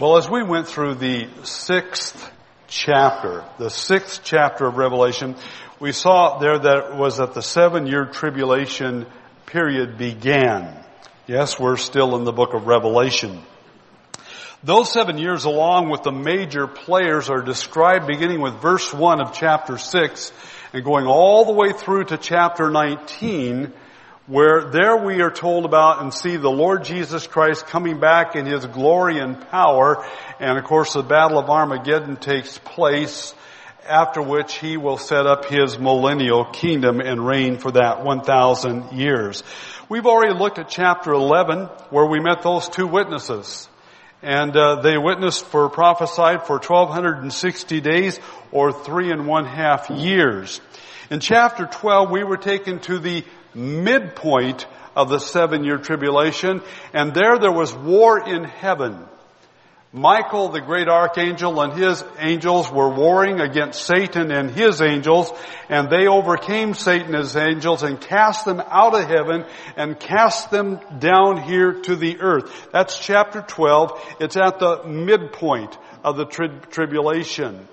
Well, as we went through the sixth chapter of Revelation, we saw there that it was that the 7-year tribulation period began. Yes, we're still in the book of Revelation. Those 7 years, along with the major players, are described beginning with verse 1 of chapter 6 and going all the way through to chapter 19, where there we are told about and see the Lord Jesus Christ coming back in His glory and power. And of course the Battle of Armageddon takes place, after which He will set up His millennial kingdom and reign for that 1,000 years. We've already looked at chapter 11 where we met those two witnesses. And they prophesied for 1,260 days or 3.5 years. In chapter 12 we were taken to the midpoint of the 7-year tribulation, and there was war in heaven. Michael, the great archangel, and his angels were warring against Satan and his angels, and they overcame Satan and his angels and cast them out of heaven and cast them down here to the earth. That's chapter 12. It's at the midpoint of the tribulation.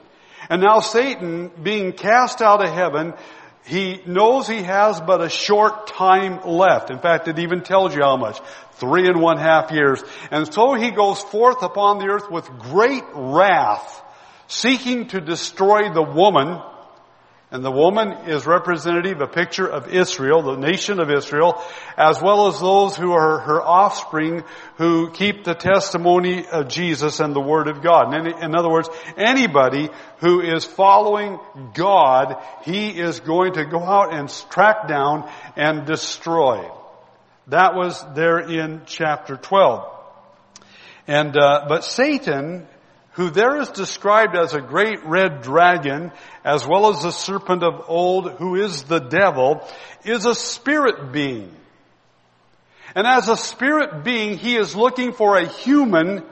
And now Satan, being cast out of heaven, he knows he has but a short time left. In fact, it even tells you how much. 3.5 years. And so he goes forth upon the earth with great wrath, seeking to destroy the woman. And the woman is representative, a picture of Israel, the nation of Israel, as well as those who are her offspring who keep the testimony of Jesus and the Word of God. And in other words, anybody who is following God, He is going to go out and track down and destroy. That was there in chapter 12. And but Satan, who there is described as a great red dragon, as well as the serpent of old, who is the devil, is a spirit being. And as a spirit being, he is looking for a human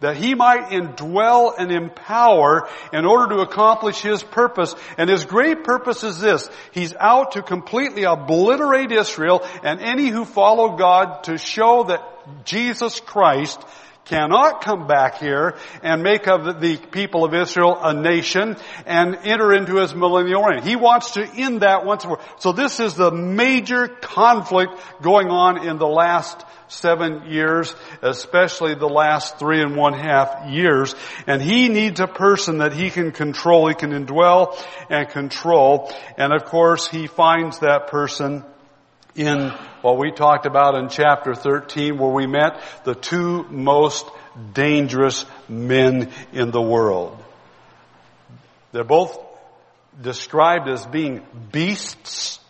that he might indwell and empower in order to accomplish his purpose. And his great purpose is this. He's out to completely obliterate Israel and any who follow God, to show that Jesus Christ cannot come back here and make of the people of Israel a nation and enter into His millennial reign. He wants to end that once more. So this is the major conflict going on in the last 7 years, especially the last 3.5 years. And he needs a person that he can control, he can indwell and control. And of course he finds that person in what we talked about in chapter 13, where we met the two most dangerous men in the world. They're both described as being beasts,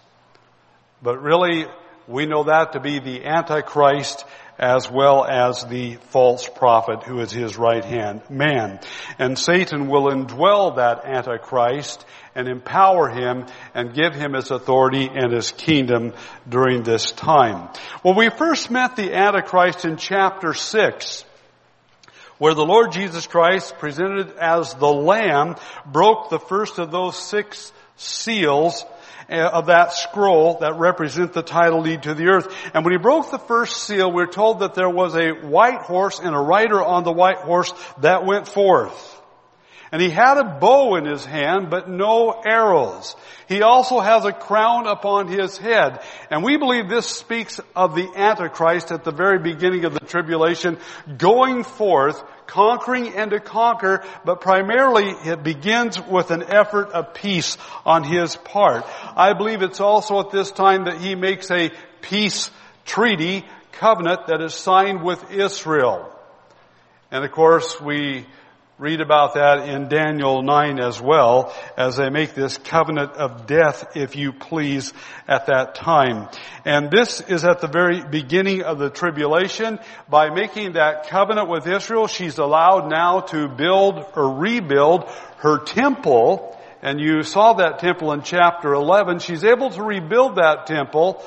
but really we know that to be the Antichrist as well as the false prophet, who is his right-hand man. And Satan will indwell that Antichrist and empower him and give him his authority and his kingdom during this time. Well, we first met the Antichrist in chapter 6, where the Lord Jesus Christ, presented as the Lamb, broke the first of those 6 seals of that scroll that represent the title deed to the earth. And when he broke the first seal, we're told that there was a white horse and a rider on the white horse that went forth. And he had a bow in his hand, but no arrows. He also has a crown upon his head. And we believe this speaks of the Antichrist at the very beginning of the tribulation, going forth, conquering and to conquer, but primarily it begins with an effort of peace on his part. I believe it's also at this time that he makes a peace treaty, covenant, that is signed with Israel. And of course we read about that in Daniel 9 as well, as they make this covenant of death, if you please, at that time. And this is at the very beginning of the tribulation. By making that covenant with Israel, she's allowed now to build or rebuild her temple. And you saw that temple in chapter 11. She's able to rebuild that temple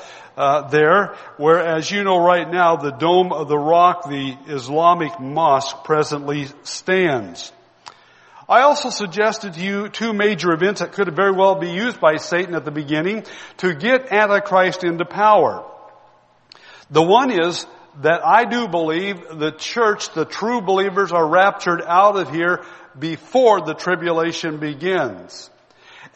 there, whereas you know right now the Dome of the Rock, the Islamic mosque, presently stands. I also suggested to you 2 major events that could very well be used by Satan at the beginning to get Antichrist into power. The one is that I do believe the church, the true believers, are raptured out of here before the tribulation begins.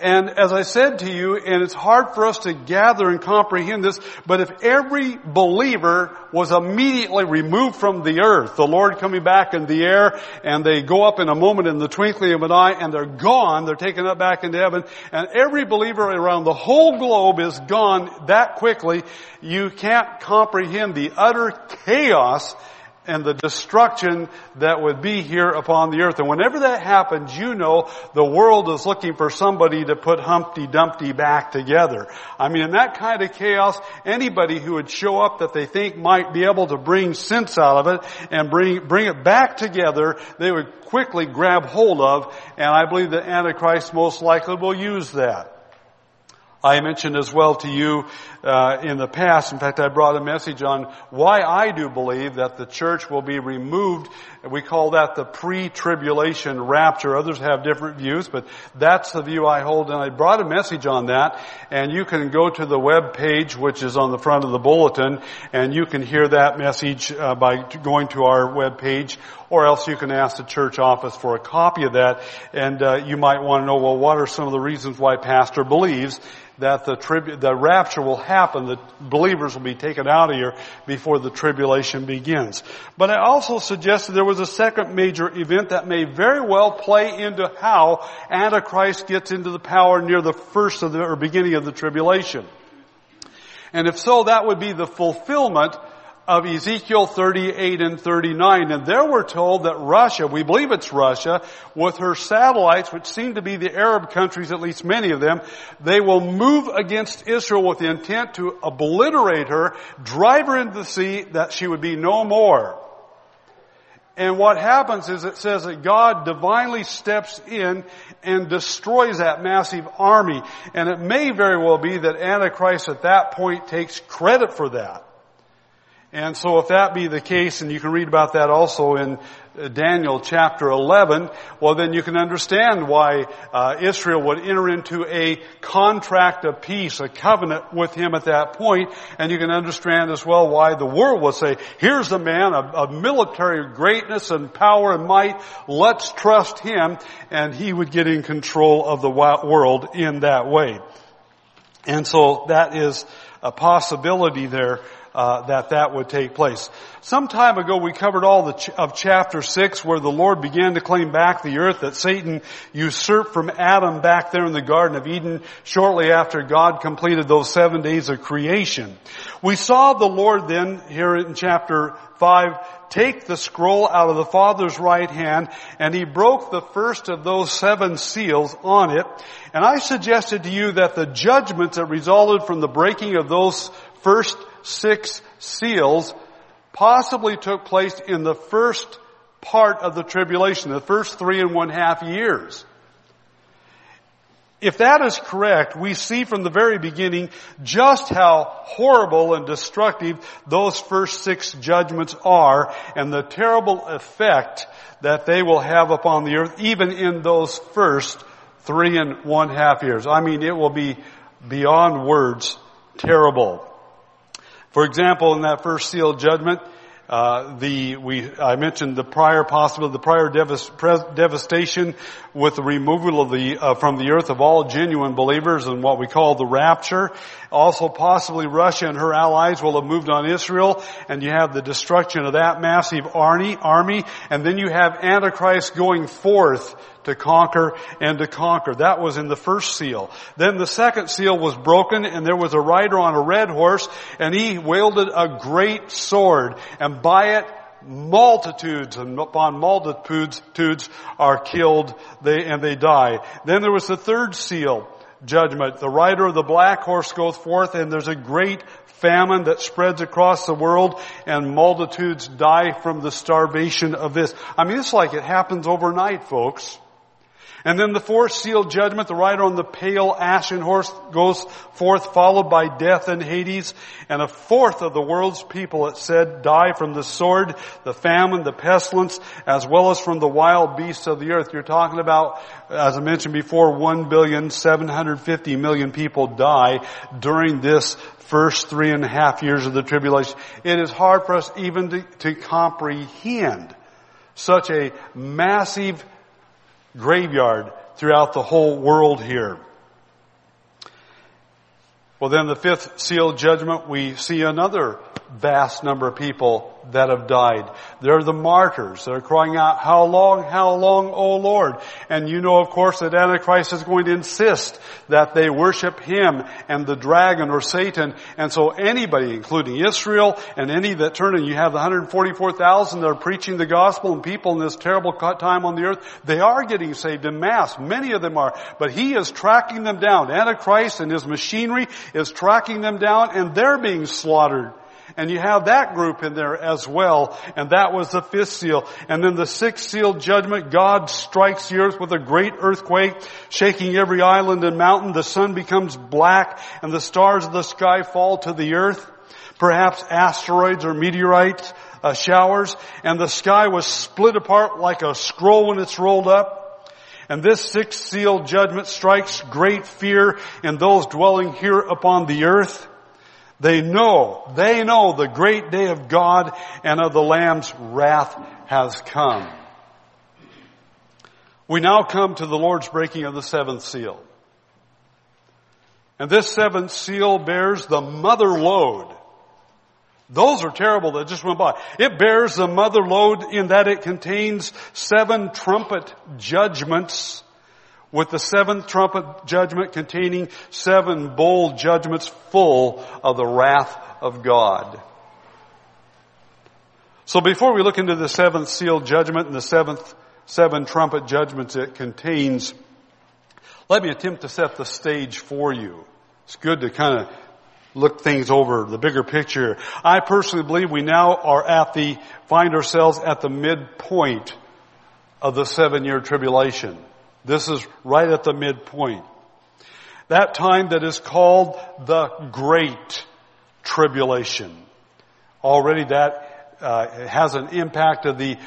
And as I said to you, and it's hard for us to gather and comprehend this, but if every believer was immediately removed from the earth, the Lord coming back in the air, and they go up in a moment in the twinkling of an eye, and they're gone, they're taken up back into heaven, and every believer around the whole globe is gone that quickly, you can't comprehend the utter chaos and the destruction that would be here upon the earth. And whenever that happens, you know the world is looking for somebody to put Humpty Dumpty back together. I mean, in that kind of chaos, anybody who would show up that they think might be able to bring sense out of it and bring it back together, they would quickly grab hold of. And I believe the Antichrist most likely will use that. I mentioned as well to you in the past, in fact, I brought a message on why I do believe that the church will be removed. We call that the pre-tribulation rapture. Others have different views, but that's the view I hold. And I brought a message on that, and you can go to the web page, which is on the front of the bulletin, and you can hear that message by going to our web page, or else you can ask the church office for a copy of that. And you might want to know, well, what are some of the reasons why pastor believes that the rapture will happen, that believers will be taken out of here before the tribulation begins. But I also suggested there was a second major event that may very well play into how Antichrist gets into the power near the first of the, or beginning of the tribulation. And if so, that would be the fulfillment of Ezekiel 38 and 39. And there we're told that Russia, we believe it's Russia, with her satellites, which seem to be the Arab countries, at least many of them, they will move against Israel with the intent to obliterate her, drive her into the sea, that she would be no more. And what happens is it says that God divinely steps in and destroys that massive army. And it may very well be that Antichrist at that point takes credit for that. And so if that be the case, and you can read about that also in Daniel chapter 11, well then you can understand why Israel would enter into a contract of peace, a covenant with him at that point, and you can understand as well why the world will say, here's a man of military greatness and power and might, let's trust him, and he would get in control of the world in that way. And so that is a possibility there. That would take place. Some time ago we covered all of chapter 6 where the Lord began to claim back the earth that Satan usurped from Adam back there in the Garden of Eden shortly after God completed those 7 days of creation. We saw the Lord then here in chapter 5 take the scroll out of the Father's right hand, and he broke the first of those 7 seals on it. And I suggested to you that the judgments that resulted from the breaking of those first 6 seals possibly took place in the first part of the tribulation, the first 3.5 years. If that is correct, we see from the very beginning just how horrible and destructive those first 6 judgments are and the terrible effect that they will have upon the earth, even in those first 3.5 years. I mean, it will be beyond words terrible. For example, in that first seal judgment, I mentioned the prior possibility, the prior devastation with the removal of from the earth of all genuine believers and what we call the rapture. Also possibly Russia and her allies will have moved on Israel, and you have the destruction of that massive army, and then you have Antichrist going forth to conquer and to conquer. That was in the first seal. Then the second seal was broken, and there was a rider on a red horse, and he wielded a great sword, and by it multitudes and upon multitudes are killed, and they die. Then there was the third seal judgment. The rider of the black horse goes forth, and there's a great famine that spreads across the world, and multitudes die from the starvation of this. I mean, it's like it happens overnight, folks. And then the fourth seal judgment, the rider on the pale ashen horse goes forth, followed by death and Hades. And a fourth of the world's people, it said, die from the sword, the famine, the pestilence, as well as from the wild beasts of the earth. You're talking about, as I mentioned before, 1,750,000,000 people die during this first 3.5 years of the tribulation. It is hard for us even to comprehend such a massive graveyard throughout the whole world here. Well, then the fifth seal judgment, we see another vast number of people that have died. They're the martyrs that are crying out, how long, O Lord? And you know, of course, that Antichrist is going to insist that they worship him and the dragon or Satan. And so anybody, including Israel and any that turn in, you have the 144,000 that are preaching the gospel, and people in this terrible time on the earth, they are getting saved in mass. Many of them are. But he is tracking them down. Antichrist and his machinery is tracking them down, and they're being slaughtered. And you have that group in there as well. And that was the fifth seal. And then the sixth seal judgment, God strikes the earth with a great earthquake, shaking every island and mountain. The sun becomes black and the stars of the sky fall to the earth. Perhaps asteroids or meteorite showers. And the sky was split apart like a scroll when it's rolled up. And this sixth seal judgment strikes great fear in those dwelling here upon the earth. They know the great day of God and of the Lamb's wrath has come. We now come to the Lord's breaking of the seventh seal. And this seventh seal bears the mother load. Those are terrible that just went by. It bears the mother load in that it contains 7 trumpet judgments, with the 7th trumpet judgment containing 7 bold judgments full of the wrath of God. So before we look into the 7th seal judgment and the 7 trumpet judgments it contains, let me attempt to set the stage for you. It's good to kind of look things over, the bigger picture. I personally believe we now are find ourselves at the midpoint of the 7-year tribulation. This is right at the midpoint. That time that is called the Great Tribulation. Already that has an impact of the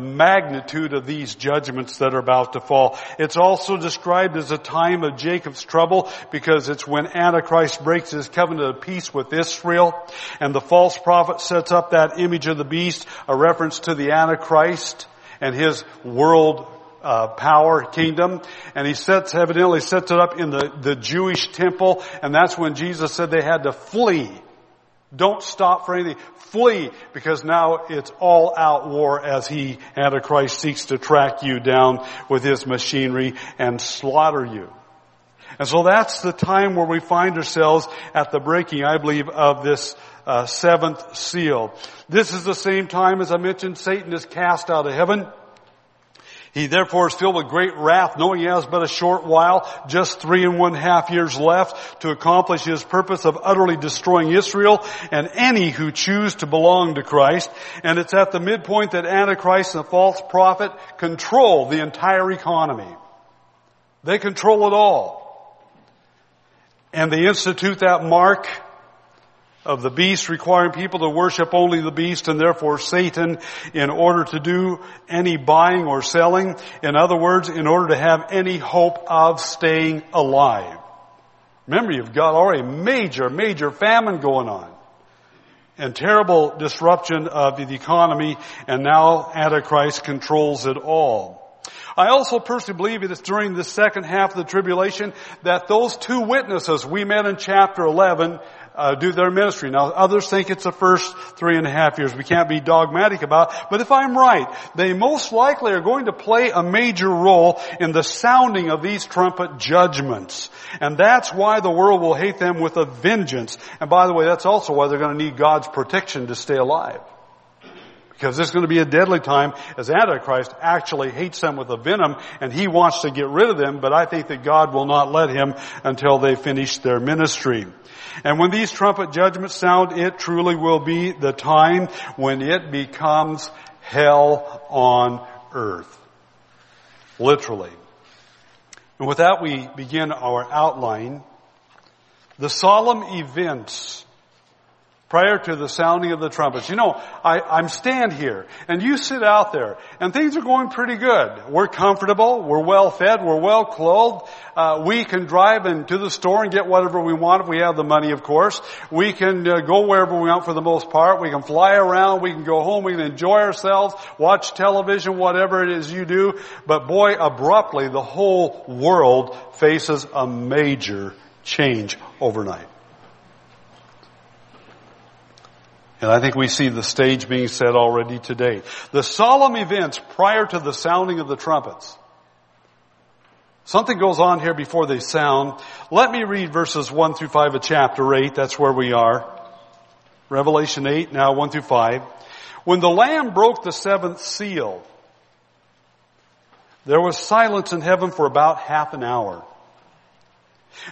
magnitude of these judgments that are about to fall. It's also described as a time of Jacob's trouble, because it's when Antichrist breaks his covenant of peace with Israel, and the false prophet sets up that image of the beast, a reference to the Antichrist and his world power kingdom, and he evidently sets it up in the Jewish temple, and that's when Jesus said they had to flee. Don't stop for anything. Flee, because now it's all out war as he, Antichrist, seeks to track you down with his machinery and slaughter you. And so that's the time where we find ourselves at the breaking, I believe, of this seventh seal. This is the same time, as I mentioned, Satan is cast out of heaven. He therefore is filled with great wrath, knowing he has but a short while, just 3.5 years left, to accomplish his purpose of utterly destroying Israel and any who choose to belong to Christ. And it's at the midpoint that Antichrist and the false prophet control the entire economy. They control it all. And they institute that mark of the beast, requiring people to worship only the beast and therefore Satan in order to do any buying or selling. In other words, in order to have any hope of staying alive. Remember, you've got already major, major famine going on and terrible disruption of the economy, and now Antichrist controls it all. I also personally believe it is during the second half of the tribulation that those two witnesses we met in chapter 11 do their ministry. Now, others think it's the first 3.5 years. We can't be dogmatic about it. But if I'm right, they most likely are going to play a major role in the sounding of these trumpet judgments. And that's why the world will hate them with a vengeance. And by the way, that's also why they're going to need God's protection to stay alive. Because this is going to be a deadly time, as Antichrist actually hates them with a venom, and he wants to get rid of them, but I think that God will not let him until they finish their ministry. And when these trumpet judgments sound, it truly will be the time when it becomes hell on earth. Literally. And with that, we begin our outline. The solemn events prior to the sounding of the trumpets. You know, I'm stand here, and you sit out there, and things are going pretty good. We're comfortable, we're well fed, we're well clothed. We can drive into the store and get whatever we want if we have the money, of course. We can go wherever we want for the most part. We can fly around, we can go home, we can enjoy ourselves, watch television, whatever it is you do. But boy, abruptly, the whole world faces a major change overnight. And I think we see the stage being set already today. The solemn events prior to the sounding of the trumpets. Something goes on here before they sound. Let me read verses 1 through 5 of chapter 8. That's where we are. Revelation 8, now 1 through 5. When the Lamb broke the seventh seal, there was silence in heaven for about half an hour.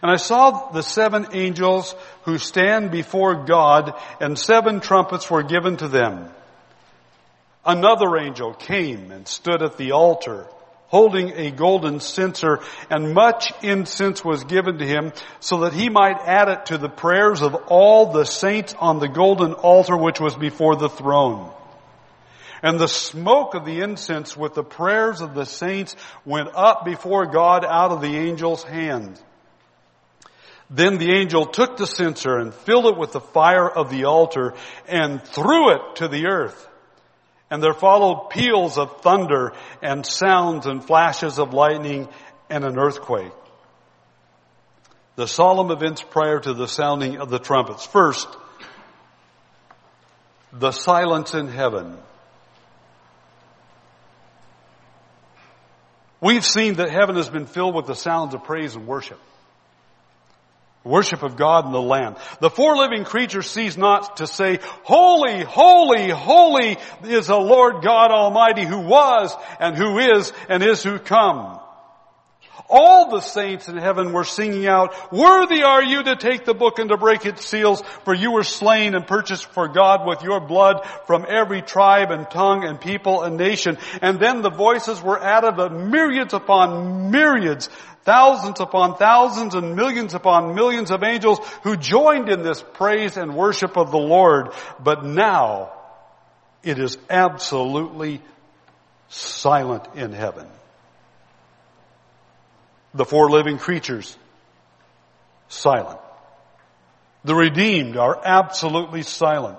And I saw the seven angels who stand before God, and seven trumpets were given to them. Another angel came and stood at the altar, holding a golden censer, and much incense was given to him, so that he might add it to the prayers of all the saints on the golden altar which was before the throne. And the smoke of the incense with the prayers of the saints went up before God out of the angel's hand. Then the angel took the censer and filled it with the fire of the altar and threw it to the earth. And there followed peals of thunder and sounds and flashes of lightning and an earthquake. The solemn events prior to the sounding of the trumpets. First, the silence in heaven. We've seen that heaven has been filled with the sounds of praise and worship. Worship of God and the Lamb. The four living creatures cease not to say, "Holy, holy, holy is the Lord God Almighty, who was and is to come." All the saints in heaven were singing out, "Worthy are you to take the book and to break its seals, for you were slain and purchased for God with your blood from every tribe and tongue and people and nation." And then the voices were added, of myriads upon myriads, thousands upon thousands, and millions upon millions of angels who joined in this praise and worship of the Lord. But now it is absolutely silent in heaven. The four living creatures, silent. The redeemed are absolutely silent.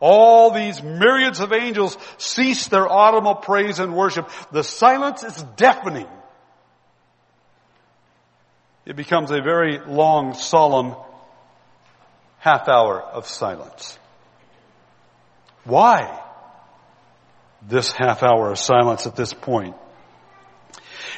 All these myriads of angels cease their audible praise and worship. The silence is deafening. It becomes a very long, solemn half hour of silence. Why this half hour of silence at this point?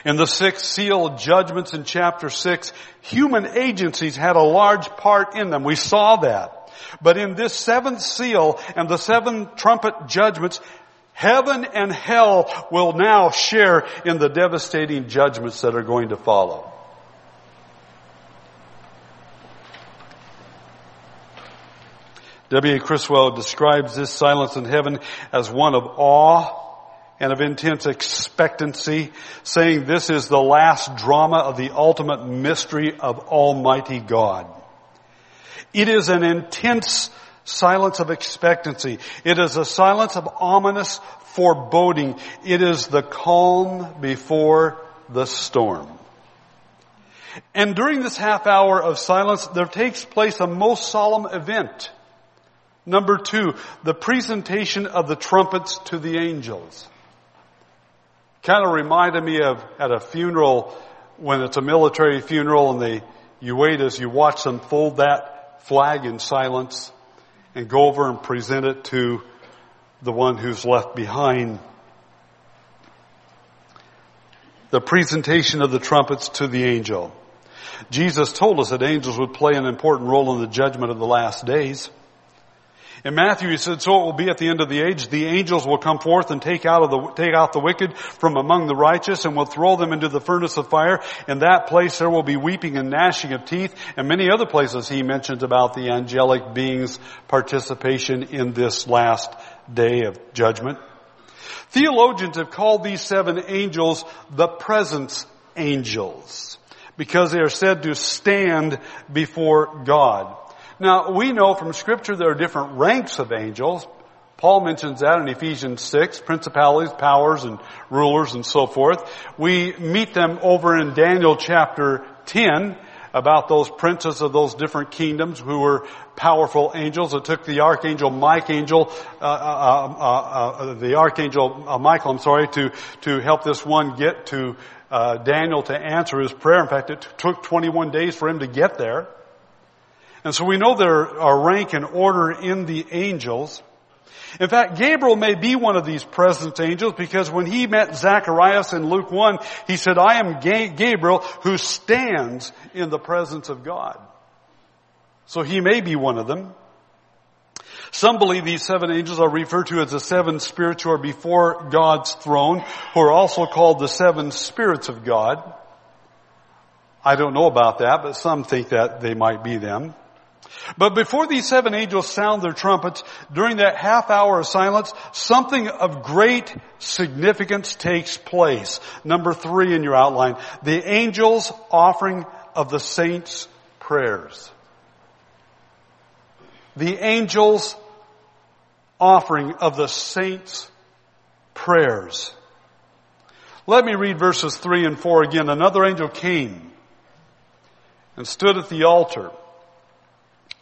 In the sixth seal judgments in chapter 6, human agencies had a large part in them. We saw that. But in this seventh seal and the seven trumpet judgments, heaven and hell will now share in the devastating judgments that are going to follow. W.A. Criswell describes this silence in heaven as one of awe and of intense expectancy, saying this is the last drama of the ultimate mystery of Almighty God. It is an intense silence of expectancy. It is a silence of ominous foreboding. It is the calm before the storm. And during this half hour of silence, there takes place a most solemn event. Number 2, the presentation of the trumpets to the angels. Kind of reminded me of at a funeral, when it's a military funeral and you wait as you watch them fold that flag in silence and go over and present it to the one who's left behind. The presentation of the trumpets to the angel. Jesus told us that angels would play an important role in the judgment of the last days. In Matthew, he said, "So it will be at the end of the age. The angels will come forth and take out the wicked from among the righteous, and will throw them into the furnace of fire. In that place there will be weeping and gnashing of teeth." And many other places he mentions about the angelic beings' participation in this last day of judgment. Theologians have called these seven angels the presence angels, because they are said to stand before God. Now, we know from Scripture there are different ranks of angels. Paul mentions that in Ephesians 6, principalities, powers, and rulers, and so forth. We meet them over in Daniel chapter 10 about those princes of those different kingdoms who were powerful angels. It took the archangel Michael, to help this one get to Daniel to answer his prayer. In fact, it took 21 days for him to get there. And so we know there are rank and order in the angels. In fact, Gabriel may be one of these presence angels, because when he met Zacharias in Luke 1, he said, I am Gabriel who stands in the presence of God. So he may be one of them. Some believe these seven angels are referred to as the seven spirits who are before God's throne, who are also called the seven spirits of God. I don't know about that, but some think that they might be them. But before these seven angels sound their trumpets, during that half hour of silence, something of great significance takes place. Number 3 in your outline, the angels' offering of the saints' prayers. The angels' offering of the saints' prayers. Let me read verses 3 and 4 again. Another angel came and stood at the altar,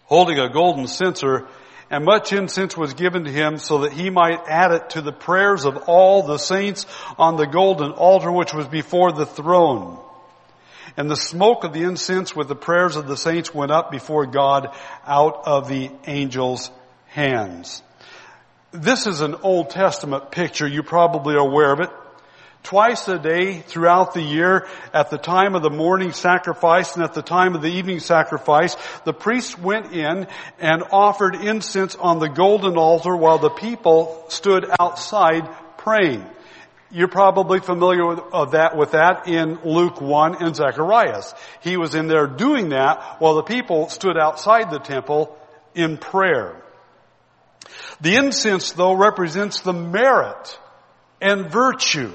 holding a golden censer, and much incense was given to him, so that he might add it to the prayers of all the saints on the golden altar which was before the throne. And the smoke of the incense with the prayers of the saints went up before God out of the angels' hands. This is an Old Testament picture. You probably are aware of it. Twice a day throughout the year, at the time of the morning sacrifice and at the time of the evening sacrifice, the priests went in and offered incense on the golden altar while the people stood outside praying. You're probably familiar with that in Luke 1 and Zacharias. He was in there doing that while the people stood outside the temple in prayer. The incense, though, represents the merit and virtue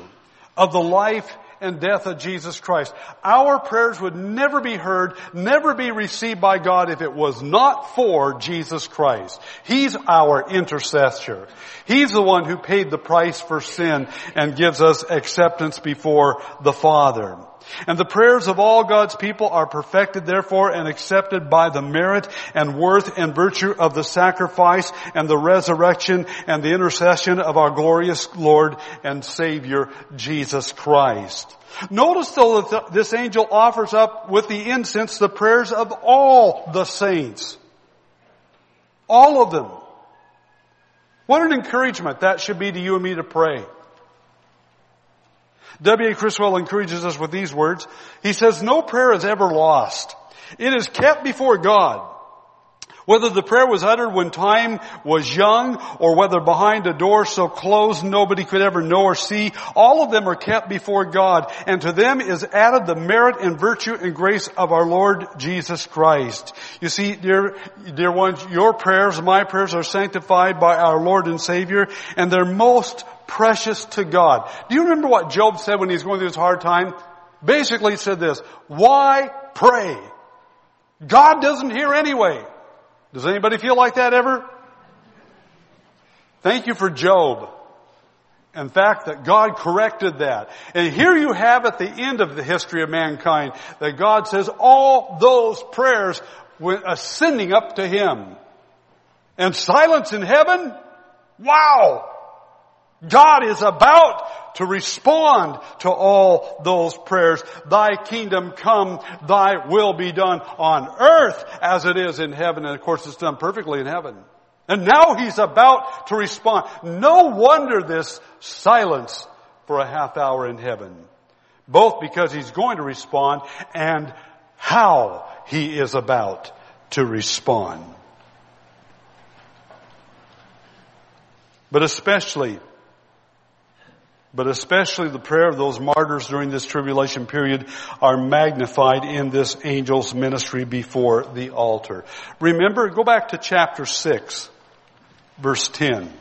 of the life and death of Jesus Christ. Our prayers would never be heard, never be received by God if it was not for Jesus Christ. He's our intercessor. He's the one who paid the price for sin and gives us acceptance before the Father. And the prayers of all God's people are perfected, therefore, and accepted by the merit and worth and virtue of the sacrifice and the resurrection and the intercession of our glorious Lord and Savior, Jesus Christ. Notice, though, that this angel offers up with the incense the prayers of all the saints. All of them. What an encouragement that should be to you and me to pray. W.A. Criswell encourages us with these words. He says, no prayer is ever lost. It is kept before God. Whether the prayer was uttered when time was young or whether behind a door so closed nobody could ever know or see, all of them are kept before God, and to them is added the merit and virtue and grace of our Lord Jesus Christ. You see, dear ones, your prayers, my prayers are sanctified by our Lord and Savior, and they're most precious to God. Do you remember what Job said when he was going through his hard time? Basically he said this, why pray? God doesn't hear anyway. Does anybody feel like that ever? Thank you for Job. In fact, that God corrected that. And here you have at the end of the history of mankind that God says all those prayers were ascending up to Him. And silence in heaven? Wow! God is about to respond to all those prayers. Thy kingdom come, thy will be done on earth as it is in heaven. And of course it's done perfectly in heaven. And now He's about to respond. No wonder this silence for a half hour in heaven. Both because He's going to respond and how He is about to respond. But especially the prayer of those martyrs during this tribulation period are magnified in this angel's ministry before the altar. Remember, go back to chapter 6, verse 10.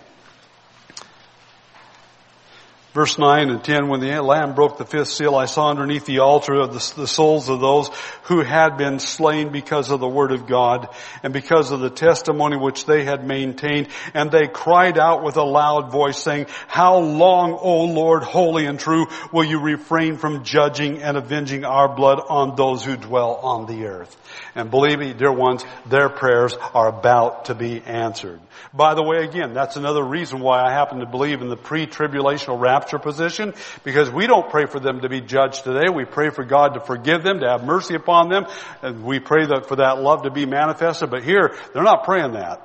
Verse 9 and 10, when the Lamb broke the fifth seal, I saw underneath the altar of the souls of those who had been slain because of the word of God and because of the testimony which they had maintained. And they cried out with a loud voice, saying, How long, O Lord, holy and true, will you refrain from judging and avenging our blood on those who dwell on the earth? And believe me, dear ones, their prayers are about to be answered. By the way, again, that's another reason why I happen to believe in the pre-tribulational rapture position, because we don't pray for them to be judged today. We pray for God to forgive them, to have mercy upon them, and we pray that for that love to be manifested. But here, they're not praying that.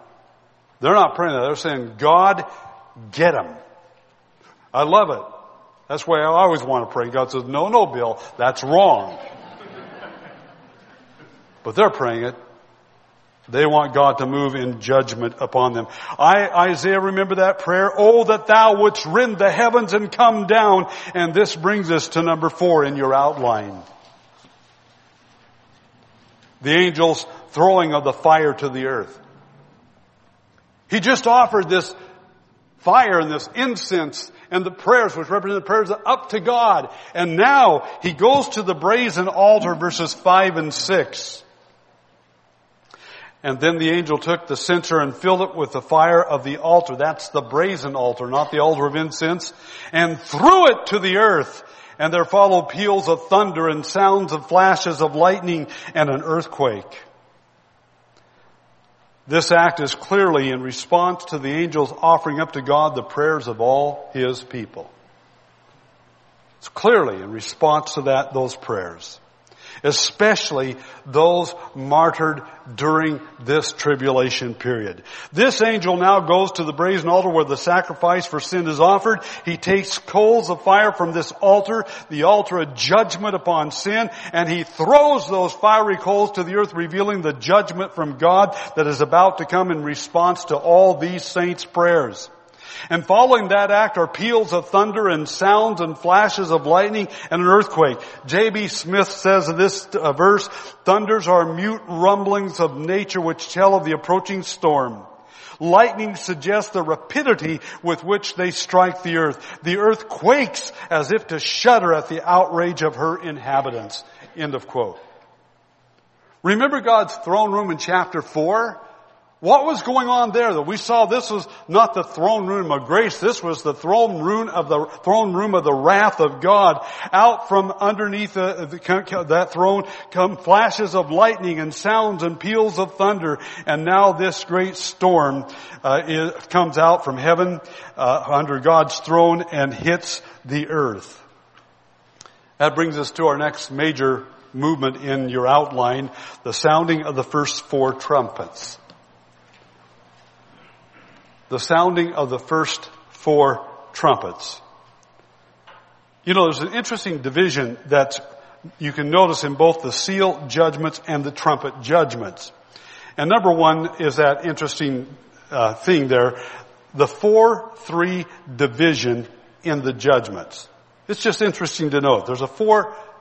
They're not praying that. They're saying, God, get them. I love it. That's why I always want to pray. God says, no, Bill, that's wrong. But they're praying it. They want God to move in judgment upon them. Isaiah, remember that prayer? Oh, that thou wouldst rend the heavens and come down. And this brings us to number 4 in your outline. The angel's throwing of the fire to the earth. He just offered this fire and this incense and the prayers, which represent the prayers up to God. And now he goes to the brazen altar, verses 5 and 6. And then the angel took the censer and filled it with the fire of the altar. That's the brazen altar, not the altar of incense. And threw it to the earth. And there followed peals of thunder and sounds of flashes of lightning and an earthquake. This act is clearly in response to the angels offering up to God the prayers of all his people. It's clearly in response to those prayers. Especially those martyred during this tribulation period. This angel now goes to the brazen altar where the sacrifice for sin is offered. He takes coals of fire from this altar, the altar of judgment upon sin, and he throws those fiery coals to the earth, revealing the judgment from God that is about to come in response to all these saints' prayers. And following that act are peals of thunder and sounds and flashes of lightning and an earthquake. J.B. Smith says in this verse, thunders are mute rumblings of nature which tell of the approaching storm. Lightning suggests the rapidity with which they strike the earth. The earth quakes as if to shudder at the outrage of her inhabitants. End of quote. Remember God's throne room in chapter 4? What was going on there that we saw? This was not the throne room of grace. This was the throne room of the wrath of God. Out from underneath that throne come flashes of lightning and sounds and peals of thunder. And now this great storm comes out from heaven under God's throne and hits the earth. That brings us to our next major movement in your outline, the sounding of the first 4 trumpets. The sounding of the first 4 trumpets. You know, there's an interesting division that you can notice in both the seal judgments and the trumpet judgments. And number 1 is that interesting thing there, the 4-3 division in the judgments. It's just interesting to note. There's a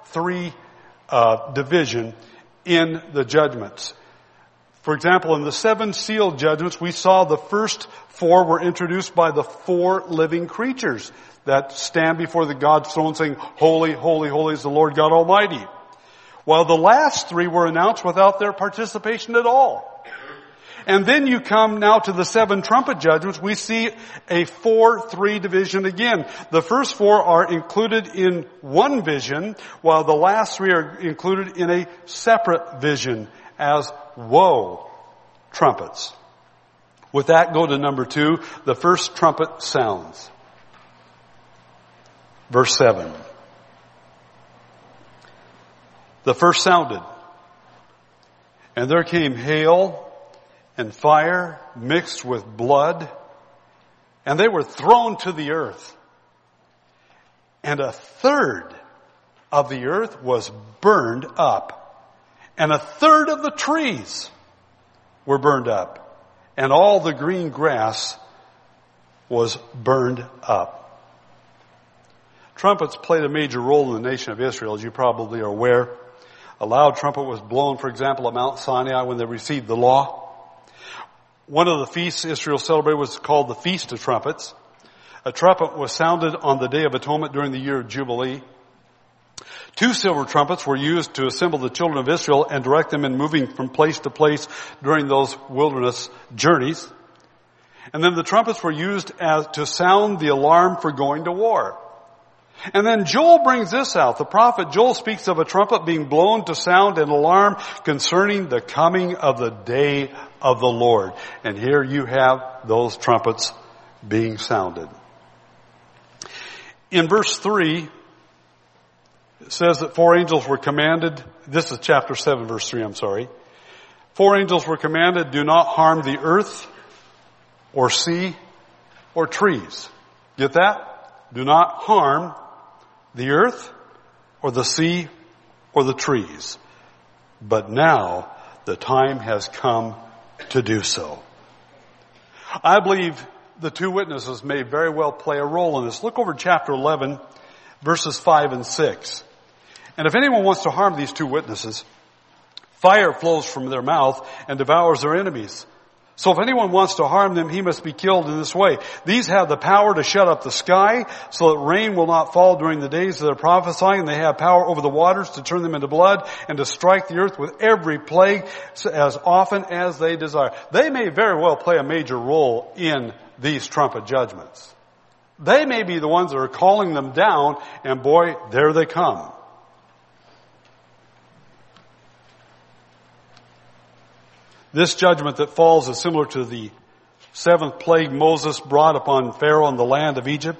4-3 division in the judgments. For example, in the 7 sealed judgments, we saw the first 4 were introduced by the 4 living creatures that stand before the God's throne saying, Holy, holy, holy is the Lord God Almighty. While the last 3 were announced without their participation at all. And then you come now to the 7 trumpet judgments. We see a 4-3 division again. The first 4 are included in one vision, while the last 3 are included in a separate vision as woe trumpets. With that, go to number 2. The first trumpet sounds. Verse 7. The first sounded, and there came hail and fire mixed with blood, and they were thrown to the earth. And 1/3 of the earth was burned up. And 1/3 of the trees were burned up. And all the green grass was burned up. Trumpets played a major role in the nation of Israel, as you probably are aware. A loud trumpet was blown, for example, at Mount Sinai when they received the law. One of the feasts Israel celebrated was called the Feast of Trumpets. A trumpet was sounded on the Day of Atonement during the year of Jubilee. 2 silver trumpets were used to assemble the children of Israel and direct them in moving from place to place during those wilderness journeys. And then the trumpets were used to sound the alarm for going to war. And then Joel brings this out. The prophet Joel speaks of a trumpet being blown to sound an alarm concerning the coming of the day of the Lord. And here you have those trumpets being sounded. In verse 3, it says that 4 angels were commanded. This is chapter 7, verse 3, I'm sorry. 4 angels were commanded, do not harm the earth or sea or trees. Get that? Do not harm the earth or the sea or the trees. But now the time has come to do so. I believe the two witnesses may very well play a role in this. Look over chapter 11, verses 5 and 6. And if anyone wants to harm these two witnesses, fire flows from their mouth and devours their enemies. So if anyone wants to harm them, he must be killed in this way. These have the power to shut up the sky so that rain will not fall during the days of their prophesying. And they have power over the waters to turn them into blood and to strike the earth with every plague as often as they desire. They may very well play a major role in these trumpet judgments. They may be the ones that are calling them down, and boy, there they come. This judgment that falls is similar to the 7th plague Moses brought upon Pharaoh in the land of Egypt.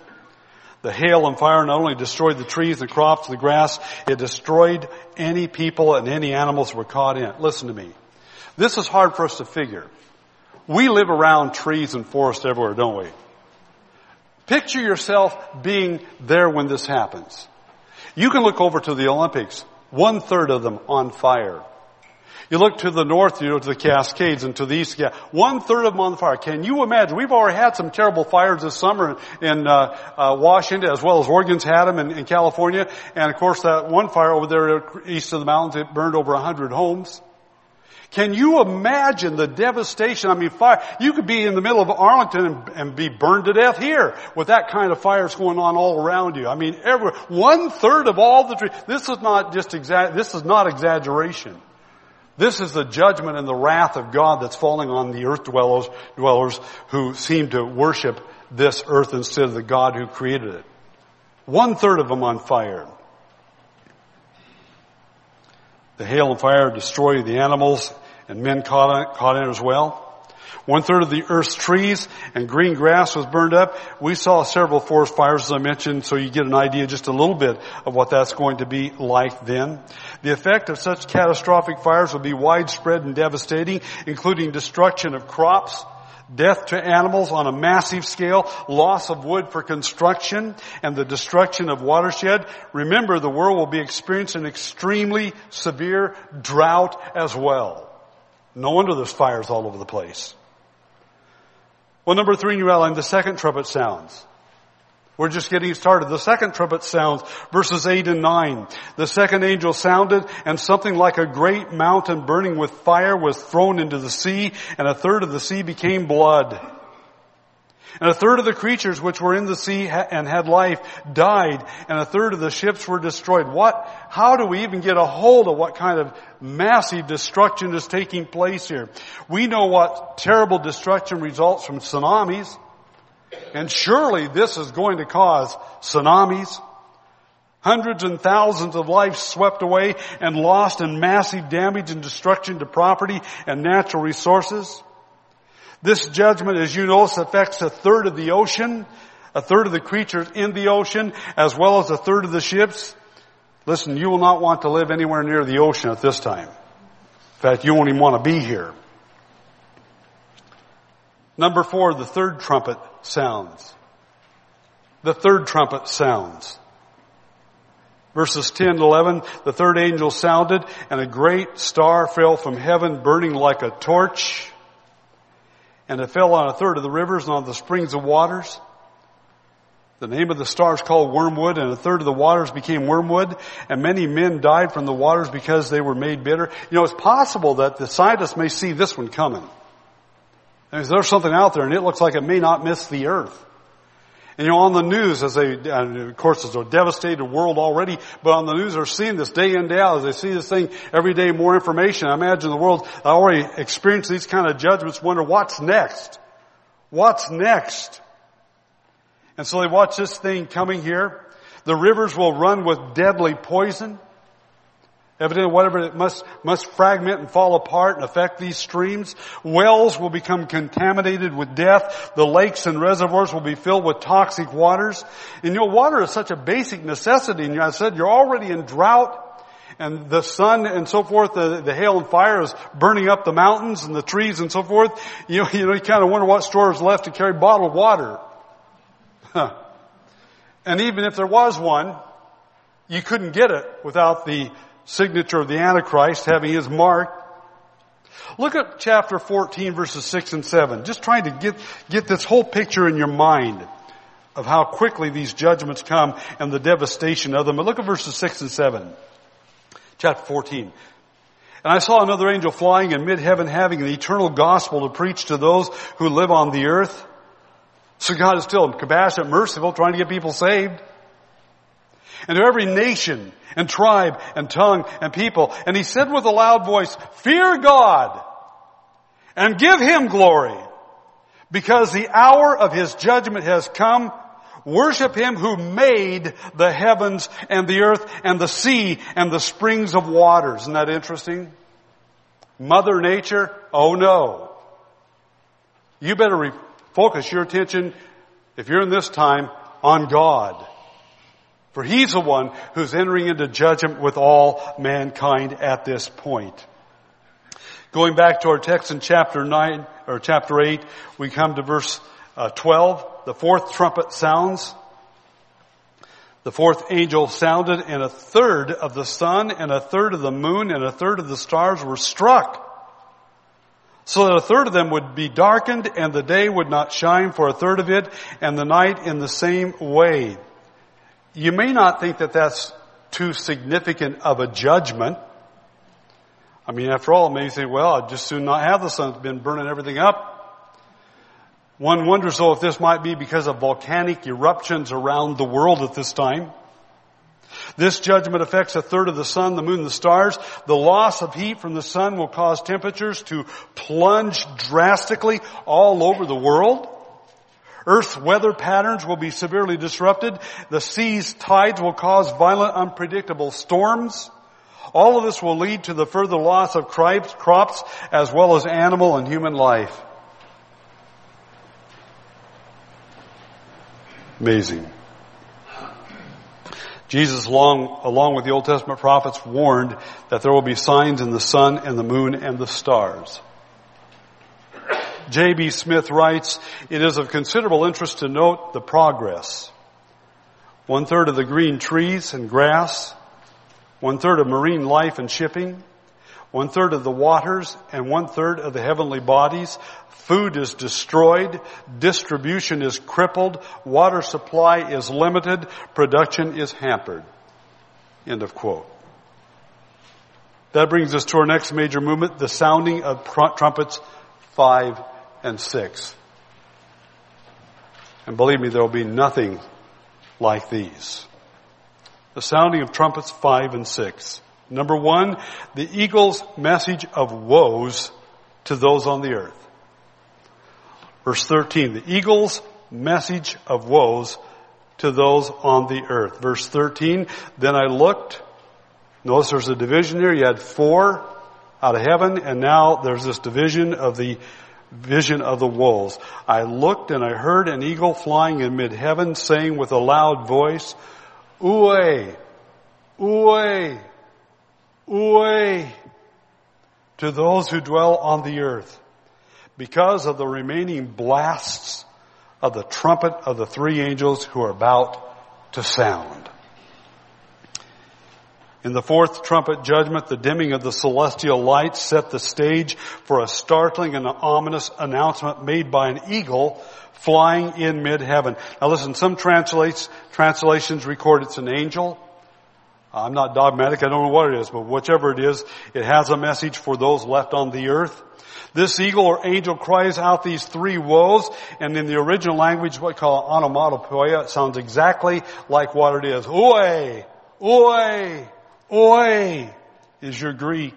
The hail and fire not only destroyed the trees, the crops, the grass, it destroyed any people and any animals were caught in it. Listen to me. This is hard for us to figure. We live around trees and forests everywhere, don't we? Picture yourself being there when this happens. You can look over to the Olympics, 1/3 of them on fire. You look to the north, you know, to the Cascades and to the east, yeah, 1/3 of them on fire. Can you imagine? We've already had some terrible fires this summer in Washington, as well as Oregon's had them in California. And of course that one fire over there east of the mountains, it burned over 100 homes. Can you imagine the devastation? I mean, fire. You could be in the middle of Arlington and be burned to death here with that kind of fires going on all around you. I mean, everywhere. 1/3 of all the trees. This is not exaggeration. This is the judgment and the wrath of God that's falling on the earth dwellers who seem to worship this earth instead of the God who created it. 1/3 of them on fire. The hail and fire destroy the animals and men caught in it as well. 1/3 of the earth's trees and green grass was burned up. We saw several forest fires, as I mentioned, so you get an idea just a little bit of what that's going to be like then. The effect of such catastrophic fires will be widespread and devastating, including destruction of crops, death to animals on a massive scale, loss of wood for construction, and the destruction of watershed. Remember, the world will be experiencing an extremely severe drought as well. No wonder there's fires all over the place. Well, number 3 in your outline, the second trumpet sounds. We're just getting started. The second trumpet sounds, verses 8 and 9. The second angel sounded, and something like a great mountain burning with fire was thrown into the sea, and 1/3 of the sea became blood. And 1/3 of the creatures which were in the sea and had life died, and 1/3 of the ships were destroyed. What? How do we even get a hold of what kind of massive destruction is taking place here? We know what terrible destruction results from tsunamis. And surely this is going to cause tsunamis. Hundreds and thousands of lives swept away and lost in massive damage and destruction to property and natural resources. This judgment, as you notice, affects 1/3 of the ocean, 1/3 of the creatures in the ocean, as well as 1/3 of the ships. Listen, you will not want to live anywhere near the ocean at this time. In fact, you won't even want to be here. Number 4, the third trumpet sounds. The third trumpet sounds. Verses 10 and 11, the third angel sounded, and a great star fell from heaven, burning like a torch. And it fell on 1/3 of the rivers and on the springs of waters. The name of the star is called Wormwood, and 1/3 of the waters became wormwood, and many men died from the waters because they were made bitter. You know, it's possible that the scientists may see this one coming. There's something out there, and it looks like it may not miss the earth. And you know, on the news, as they, of course, it's a devastated world already, but on the news they're seeing this day in, day out, as they see this thing every day, more information. I imagine the world already experienced these kind of judgments, wonder what's next? What's next? And so they watch this thing coming here. The rivers will run with deadly poison. Evidently, whatever it must fragment and fall apart and affect these streams. Wells will become contaminated with death. The lakes and reservoirs will be filled with toxic waters. And you know, water is such a basic necessity. And I said, you're already in drought. And the sun and so forth, the hail and fire is burning up the mountains and the trees and so forth. You know, you kind of wonder what store is left to carry bottled water. Huh. And even if there was one, you couldn't get it without the signature of the Antichrist having his mark. Look at chapter 14, verses 6 and 7. Just trying to get this whole picture in your mind of how quickly these judgments come and the devastation of them. But look at verses 6 and 7. Chapter 14. And I saw another angel flying in mid-heaven, having an eternal gospel to preach to those who live on the earth. So God is still compassionate, merciful, trying to get people saved. And to every nation and tribe and tongue and people. And he said with a loud voice, "Fear God and give him glory, because the hour of his judgment has come. Worship him who made the heavens and the earth and the sea and the springs of waters." Isn't that interesting? Mother Nature, oh no. You better focus your attention, if you're in this time, on God. For he's the one who's entering into judgment with all mankind at this point. Going back to our text in chapter 8, we come to verse 12. The fourth trumpet sounds. The fourth angel sounded, and a third of the sun, and a third of the moon, and a third of the stars were struck, so that a third of them would be darkened, and the day would not shine for a third of it, and the night in the same way. You may not think that that's too significant of a judgment. I mean, after all, maybe you say, well, I'd just soon not have the sun. It's been burning everything up. One wonders, though, if this might be because of volcanic eruptions around the world at this time. This judgment affects a third of the sun, the moon, the stars. The loss of heat from the sun will cause temperatures to plunge drastically all over the world. Earth's weather patterns will be severely disrupted. The sea's tides will cause violent, unpredictable storms. All of this will lead to the further loss of crops as well as animal and human life. Amazing. Jesus, along with the Old Testament prophets, warned that there will be signs in the sun and the moon and the stars. J.B. Smith writes, "It is of considerable interest to note the progress. 1/3 of the green trees and grass, 1/3 of marine life and shipping, 1/3 of the waters, and 1/3 of the heavenly bodies. Food is destroyed, distribution is crippled, water supply is limited, production is hampered." End of quote. That brings us to our next major movement, the sounding of trumpets 5 and 6. And believe me, there will be nothing like these. The sounding of trumpets 5 and 6. Number 1, the eagle's message of woes to those on the earth. Verse 13, the eagle's message of woes to those on the earth. Verse 13, then I looked. Notice there's a division there. You had 4 out of heaven, and now there's this division of the vision of the woes. I looked, and I heard an eagle flying in mid-heaven, saying with a loud voice, "Uwe, uwe, uwe," to those who dwell on the earth, because of the remaining blasts of the trumpet of the 3 angels who are about to sound. In the fourth trumpet judgment, the dimming of the celestial lights set the stage for a startling and ominous announcement made by an eagle flying in mid-heaven. Now listen, some translations record it's an angel. I'm not dogmatic. I don't know what it is, but whichever it is, it has a message for those left on the earth. This eagle or angel cries out these three woes, and in the original language, what we call onomatopoeia, it sounds exactly like what it is. Oe, oe, oe is your Greek.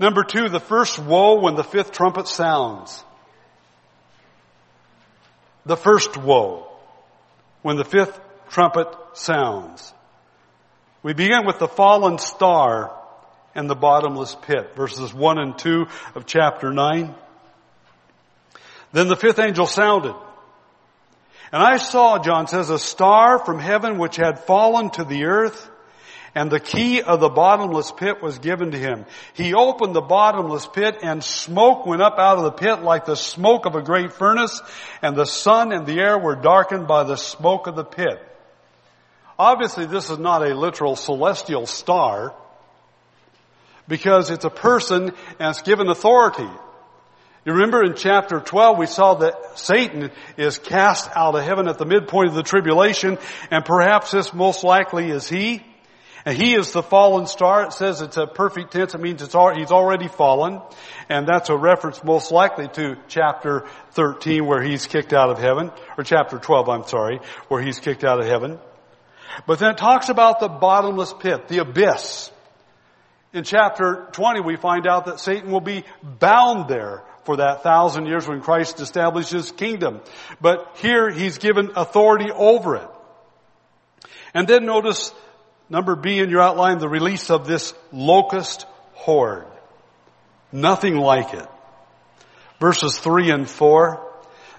Number two, the first woe when the fifth trumpet sounds. The first woe when the fifth trumpet sounds. We begin with the fallen star and the bottomless pit, verses 1 and 2 of chapter 9. Then the fifth angel sounded. And I saw, John says, a star from heaven which had fallen to the earth, and the key of the bottomless pit was given to him. He opened the bottomless pit, and smoke went up out of the pit like the smoke of a great furnace, and the sun and the air were darkened by the smoke of the pit. Obviously, this is not a literal celestial star because it's a person and it's given authority. You remember in chapter 12, we saw that Satan is cast out of heaven at the midpoint of the tribulation, and perhaps this most likely is he. And he is the fallen star. It says it's a perfect tense. It means he's already fallen. And that's a reference most likely to chapter 13 where he's kicked out of heaven, or chapter 12, I'm sorry, where he's kicked out of heaven. But then it talks about the bottomless pit, the abyss. In chapter 20, we find out that Satan will be bound there for that 1,000 years when Christ establishes his kingdom. But here he's given authority over it. And then notice number B in your outline, the release of this locust horde. Nothing like it. Verses 3 and 4.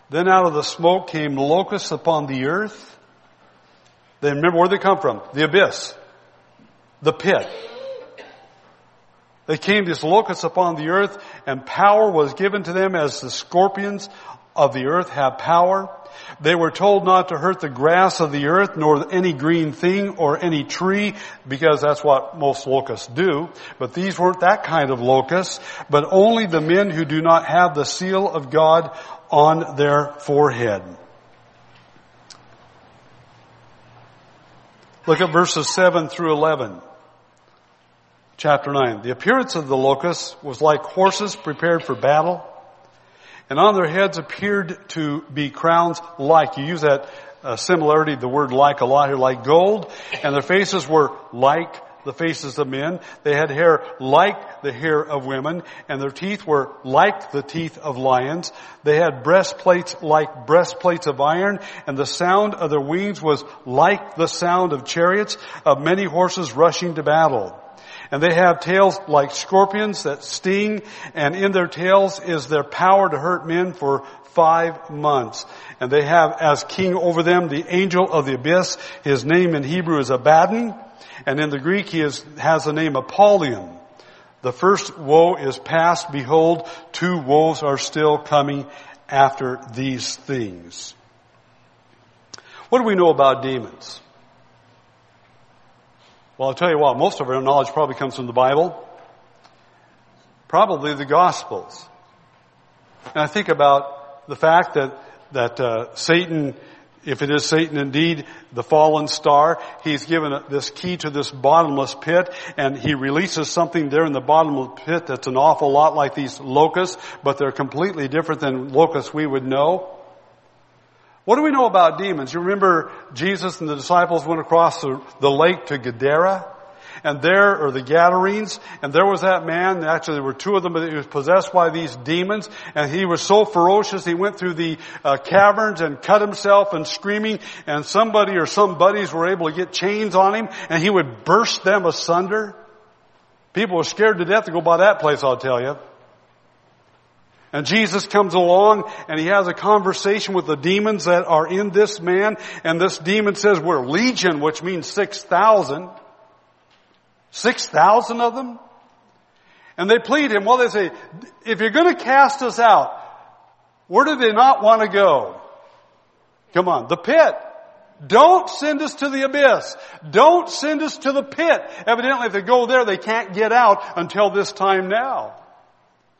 Then out of the smoke came locusts upon the earth. Then remember where they come from. The abyss. The pit. They came, these locusts, upon the earth, and power was given to them as the scorpions of the earth have power. They were told not to hurt the grass of the earth, nor any green thing or any tree, because that's what most locusts do. But these weren't that kind of locusts, but only the men who do not have the seal of God on their forehead. Look at verses 7 through 11, chapter 9. The appearance of the locusts was like horses prepared for battle, and on their heads appeared to be crowns like. You use that similarity, the word like a lot here, like gold. And their faces were like the faces of men. They had hair like the hair of women, and their teeth were like the teeth of lions. They had breastplates like breastplates of iron, and the sound of their wings was like the sound of chariots of many horses rushing to battle. And they have tails like scorpions that sting, and in their tails is their power to hurt men for 5 months. And they have as king over them the angel of the abyss. His name in Hebrew is Abaddon, and in the Greek he has the name Apollyon. The first woe is past. Behold, two woes are still coming after these things. What do we know about demons? Well, I'll tell you what, most of our knowledge probably comes from the Bible, probably the Gospels. And I think about the fact that Satan, if it is Satan indeed, the fallen star, he's given this key to this bottomless pit, and he releases something there in the bottomless pit that's an awful lot like these locusts, but they're completely different than locusts we would know. What do we know about demons? You remember Jesus and the disciples went across the lake to Gadara? And there are the Gadarenes, and there was that man, actually there were two of them, but he was possessed by these demons, and he was so ferocious he went through the caverns and cut himself and screaming, and somebody or some buddies were able to get chains on him, and he would burst them asunder. People were scared to death to go by that place, I'll tell you. And Jesus comes along and he has a conversation with the demons that are in this man. And this demon says, we're legion, which means 6,000. 6,000 of them? And they plead him. Well, they say, if you're going to cast us out, where do they not want to go? Come on, the pit. Don't send us to the abyss. Don't send us to the pit. Evidently, if they go there, they can't get out until this time now.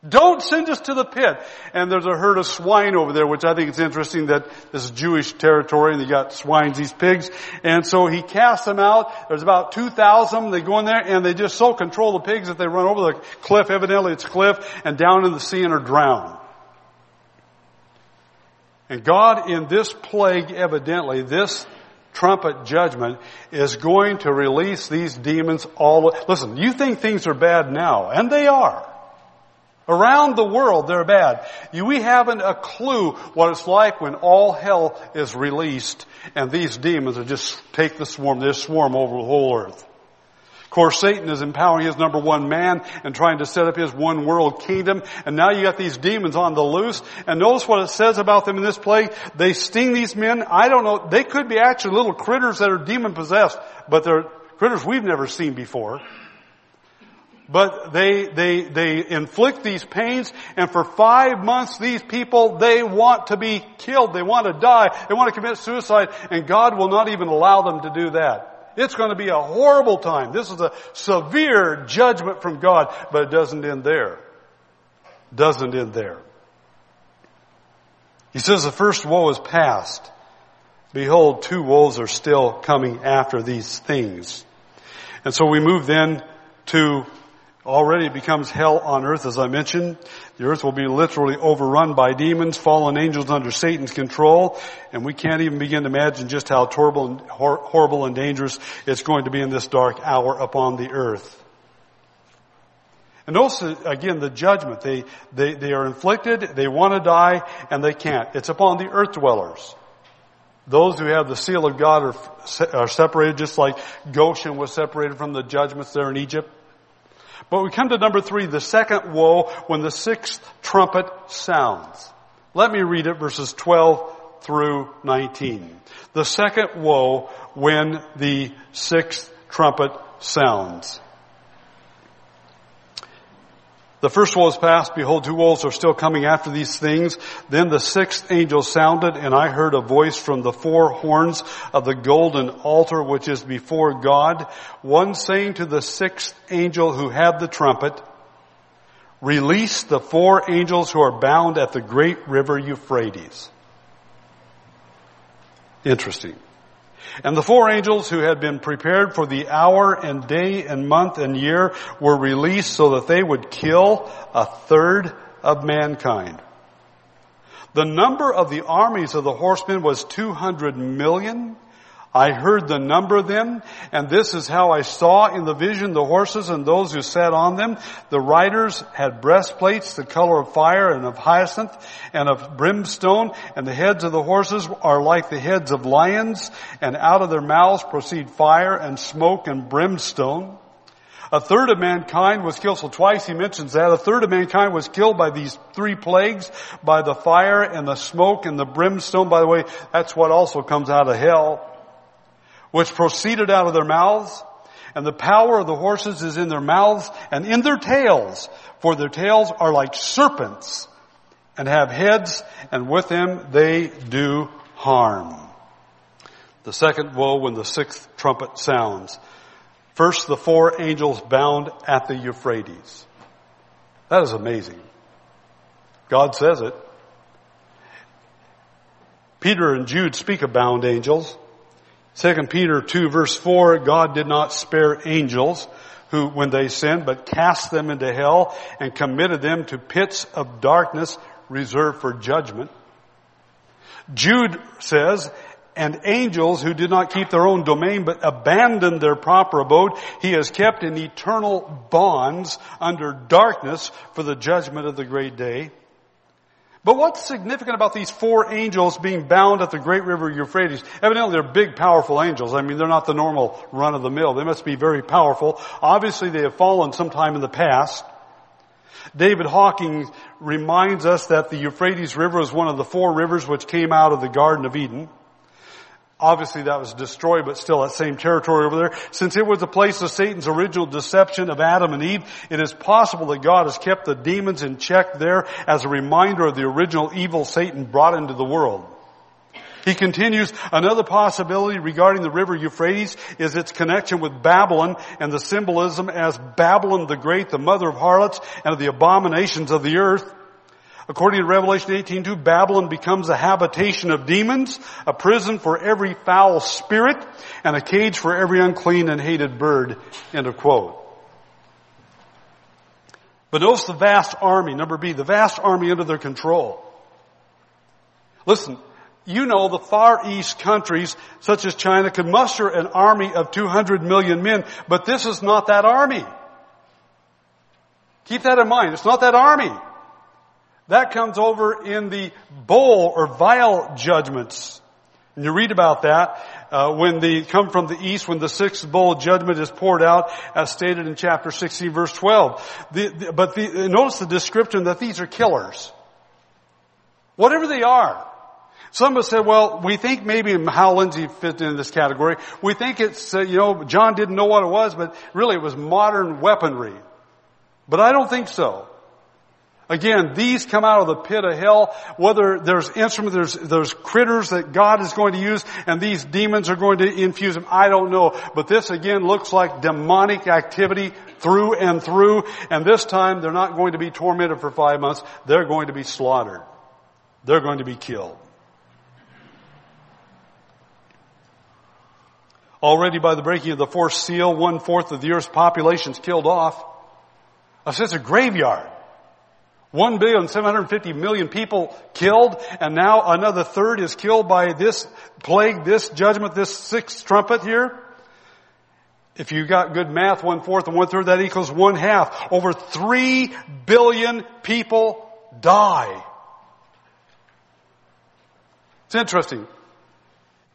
Don't send us to the pit. And there's a herd of swine over there, which I think it's interesting that this is Jewish territory and they got swines, these pigs. And so he casts them out. There's about 2,000. They go in there and they just so control the pigs that they run over the cliff. Evidently it's a cliff, and down in the sea and are drowned. And God in this plague, evidently, this trumpet judgment, is going to release these demons all. Listen, you think things are bad now, and they are. Around the world, they're bad. We haven't a clue what it's like when all hell is released and these demons are just take the swarm. They swarm over the whole earth. Of course, Satan is empowering his number one man and trying to set up his one world kingdom. And now you got these demons on the loose. And notice what it says about them in this plague. They sting these men. I don't know. They could be actually little critters that are demon possessed, but they're critters we've never seen before. But they inflict these pains, and for 5 months these people, they want to be killed, they want to die, they want to commit suicide, and God will not even allow them to do that. It's going to be a horrible time. This is a severe judgment from God, but it doesn't end there. Doesn't end there. He says the first woe is past. Behold, two woes are still coming after these things. And so we move then to already it becomes hell on earth, as I mentioned. The earth will be literally overrun by demons, fallen angels under Satan's control, and we can't even begin to imagine just how horrible and dangerous it's going to be in this dark hour upon the earth. And also, again, the judgment. They are inflicted, they want to die, and they can't. It's upon the earth dwellers. Those who have the seal of God are separated, just like Goshen was separated from the judgments there in Egypt. But we come to number 3, the second woe, when the sixth trumpet sounds. Let me read it, verses 12 through 19. The second woe, when the sixth trumpet sounds. The first woe is past. Behold, two woes are still coming after these things. Then the sixth angel sounded, and I heard a voice from the four horns of the golden altar which is before God, one saying to the sixth angel who had the trumpet, release the four angels who are bound at the great river Euphrates. Interesting. And the four angels who had been prepared for the hour and day and month and year were released so that they would kill a third of mankind. The number of the armies of the horsemen was 200 million. I heard the number of them, and this is how I saw in the vision the horses and those who sat on them. The riders had breastplates, the color of fire and of hyacinth and of brimstone, and the heads of the horses are like the heads of lions, and out of their mouths proceed fire and smoke and brimstone. A third of mankind was killed. So twice he mentions that. A third of mankind was killed by these three plagues, by the fire and the smoke and the brimstone. By the way, that's what also comes out of hell, which proceeded out of their mouths, and the power of the horses is in their mouths and in their tails, for their tails are like serpents and have heads, and with them they do harm. The second woe, when the sixth trumpet sounds. First, the four angels bound at the Euphrates. That is amazing. God says it. Peter and Jude speak of bound angels. 2 Peter 2 verse 4, God did not spare angels who, when they sinned, but cast them into hell and committed them to pits of darkness reserved for judgment. Jude says, and angels who did not keep their own domain but abandoned their proper abode, he has kept in eternal bonds under darkness for the judgment of the great day. But what's significant about these four angels being bound at the great river Euphrates? Evidently, they're big, powerful angels. I mean, they're not the normal run-of-the-mill. They must be very powerful. Obviously, they have fallen sometime in the past. David Hawking reminds us that the Euphrates River is one of the four rivers which came out of the Garden of Eden. Obviously, that was destroyed, but still that same territory over there. Since it was the place of Satan's original deception of Adam and Eve, it is possible that God has kept the demons in check there as a reminder of the original evil Satan brought into the world. He continues, another possibility regarding the river Euphrates is its connection with Babylon and the symbolism as Babylon the Great, the mother of harlots and of the abominations of the earth. According to Revelation 18:2, Babylon becomes a habitation of demons, a prison for every foul spirit, and a cage for every unclean and hated bird. End of quote. But notice the vast army, number B, the vast army under their control. Listen, you know the Far East countries, such as China, can muster an army of 200 million men, but this is not that army. Keep that in mind. It's not that army. That comes over in the bowl or vial judgments. And you read about that when they come from the east, when the sixth bowl judgment is poured out, as stated in chapter 16, verse 12. Notice the description that these are killers. Whatever they are. Some have said, well, we think maybe how Lindsay fit in this category. We think it's, John didn't know what it was, but really it was modern weaponry. But I don't think so. Again, these come out of the pit of hell, whether there's instruments, there's critters that God is going to use, and these demons are going to infuse them. I don't know. But this, again, looks like demonic activity through and through. And this time, they're not going to be tormented for 5 months. They're going to be slaughtered. They're going to be killed. Already by the breaking of the fourth seal, 1/4 of the earth's population is killed off. So it's a graveyard. 1,750,000,000 people killed, and now another third is killed by this plague, this judgment, this sixth trumpet here. If you got good math, 1/4 and 1/3, that equals 1/2. Over 3 billion people die. It's interesting.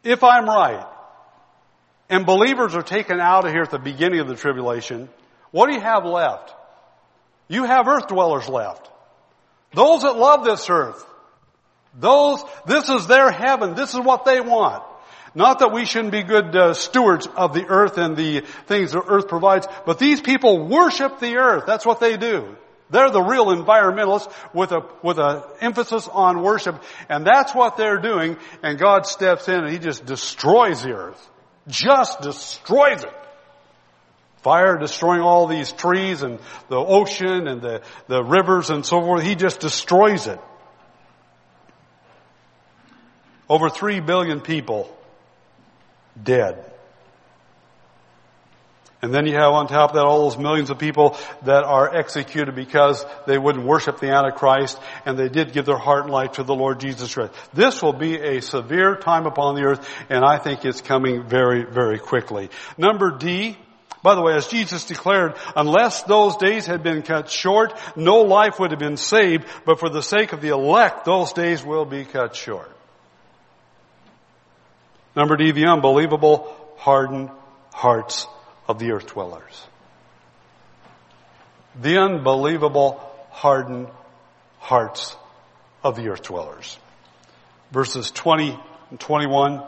If I'm right, and believers are taken out of here at the beginning of the tribulation, what do you have left? You have earth dwellers left. Those that love this earth. This is their heaven. This is what they want. Not that we shouldn't be good stewards of the earth and the things the earth provides, but these people worship the earth. That's what they do. They're the real environmentalists with an emphasis on worship, and that's what they're doing, and God steps in and He just destroys the earth. Just destroys it. Fire destroying all these trees and the ocean and the rivers and so forth. He just destroys it. Over 3 billion people dead. And then you have on top of that all those millions of people that are executed because they wouldn't worship the Antichrist and they did give their heart and life to the Lord Jesus Christ. This will be a severe time upon the earth, and I think it's coming very, very quickly. Number D. By the way, as Jesus declared, unless those days had been cut short, no life would have been saved, but for the sake of the elect, those days will be cut short. Number D, the unbelievable hardened hearts of the earth dwellers. The unbelievable hardened hearts of the earth dwellers. Verses 20 and 21.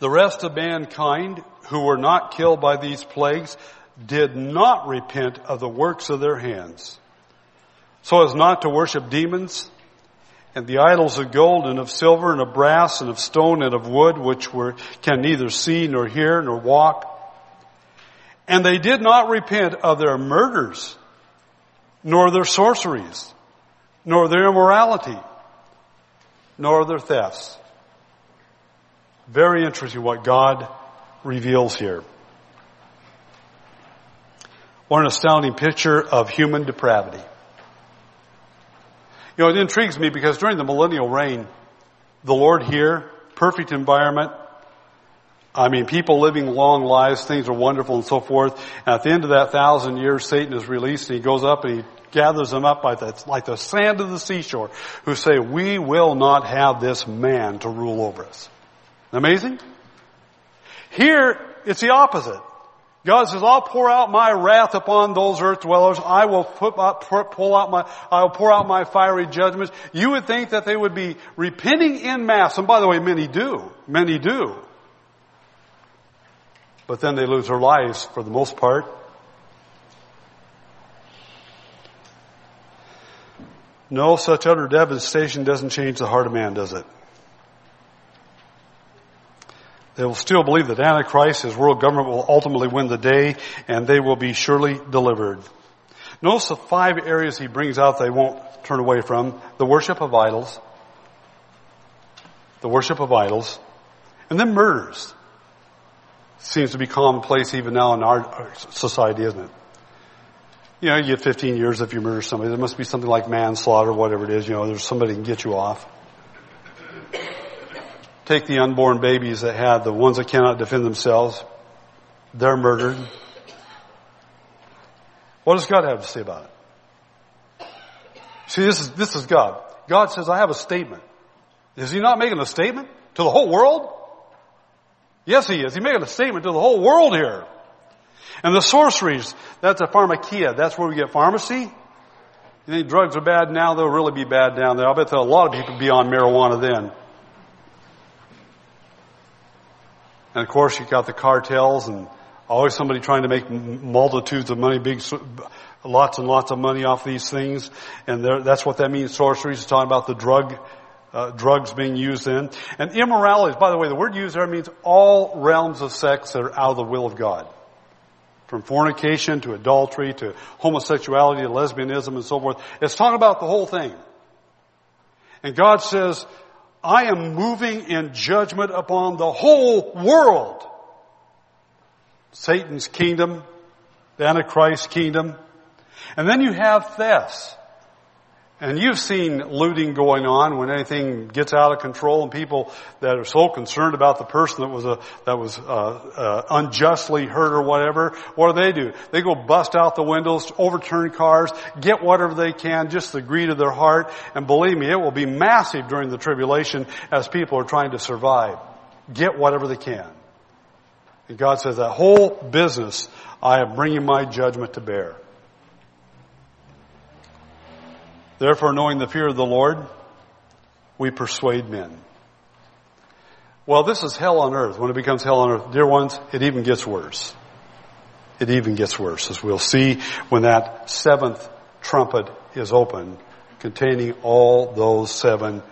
The rest of mankind who were not killed by these plagues did not repent of the works of their hands, so as not to worship demons and the idols of gold and of silver and of brass and of stone and of wood, which can neither see nor hear nor walk. And they did not repent of their murders, nor their sorceries, nor their immorality, nor their thefts. Very interesting what God reveals here. What an astounding picture of human depravity. It intrigues me because during the millennial reign, the Lord here, perfect environment. People living long lives, things are wonderful and so forth. And at the end of that 1,000 years, Satan is released and he goes up and he gathers them up like the sand of the seashore, who say, we will not have this man to rule over us. Amazing? Here, it's the opposite. God says, I'll pour out my wrath upon those earth dwellers. I will pour out my fiery judgments. You would think that they would be repenting in mass. And by the way, many do. Many do. But then they lose their lives for the most part. No, such utter devastation doesn't change the heart of man, does it? They will still believe that Antichrist, his world government, will ultimately win the day, and they will be surely delivered. Notice the five areas he brings out they won't turn away from. The worship of idols. The worship of idols. And then murders. Seems to be commonplace even now in our society, isn't it? You know, you get 15 years if you murder somebody. There must be something like manslaughter, whatever it is. You know, there's somebody can get you off. Take the unborn babies that have, the ones that cannot defend themselves. They're murdered. What does God have to say about it? See, this is God. God says, I have a statement. Is he not making a statement to the whole world? Yes, he is. He's making a statement to the whole world here. And the sorceries, that's a pharmakia. That's where we get pharmacy. You think drugs are bad now? They'll really be bad down there. I bet a lot of people will be on marijuana then. And of course, you've got the cartels and always somebody trying to make multitudes of money, big, lots and lots of money off these things. And that's what that means. Sorceries is talking about the drugs being used then. And immorality, by the way, the word used there means all realms of sex that are out of the will of God. From fornication to adultery to homosexuality to lesbianism and so forth. It's talking about the whole thing. And God says, I am moving in judgment upon the whole world. Satan's kingdom, the Antichrist's kingdom. And then you have thefts. And you've seen looting going on when anything gets out of control and people that are so concerned about the person that was unjustly hurt or whatever, what do? They go bust out the windows, overturn cars, get whatever they can, just the greed of their heart. And believe me, it will be massive during the tribulation as people are trying to survive. Get whatever they can. And God says, that whole business, I am bringing my judgment to bear. Therefore, knowing the fear of the Lord, we persuade men. Well, this is hell on earth. When it becomes hell on earth, dear ones, it even gets worse. It even gets worse, as we'll see when that seventh trumpet is opened, containing all those seven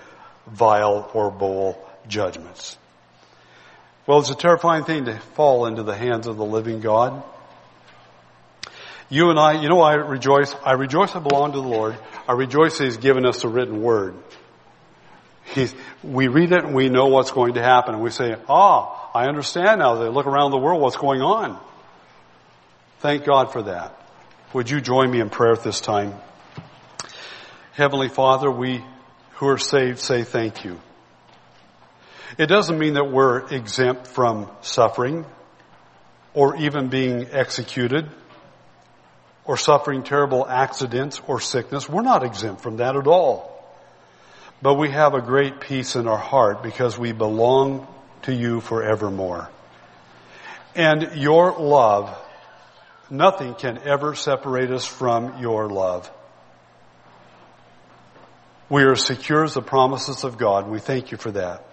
vile or bowl judgments. Well, it's a terrifying thing to fall into the hands of the living God. You and I, you know, I rejoice. I rejoice I belong to the Lord. I rejoice that He's given us the written word. We read it and we know what's going to happen. And we say, I understand now. They look around the world, what's going on. Thank God for that. Would you join me in prayer at this time? Heavenly Father, we who are saved say thank you. It doesn't mean that we're exempt from suffering or even being executed, or suffering terrible accidents or sickness. We're not exempt from that at all. But we have a great peace in our heart because we belong to you forevermore. And your love, nothing can ever separate us from your love. We are secure as the promises of God. We thank you for that.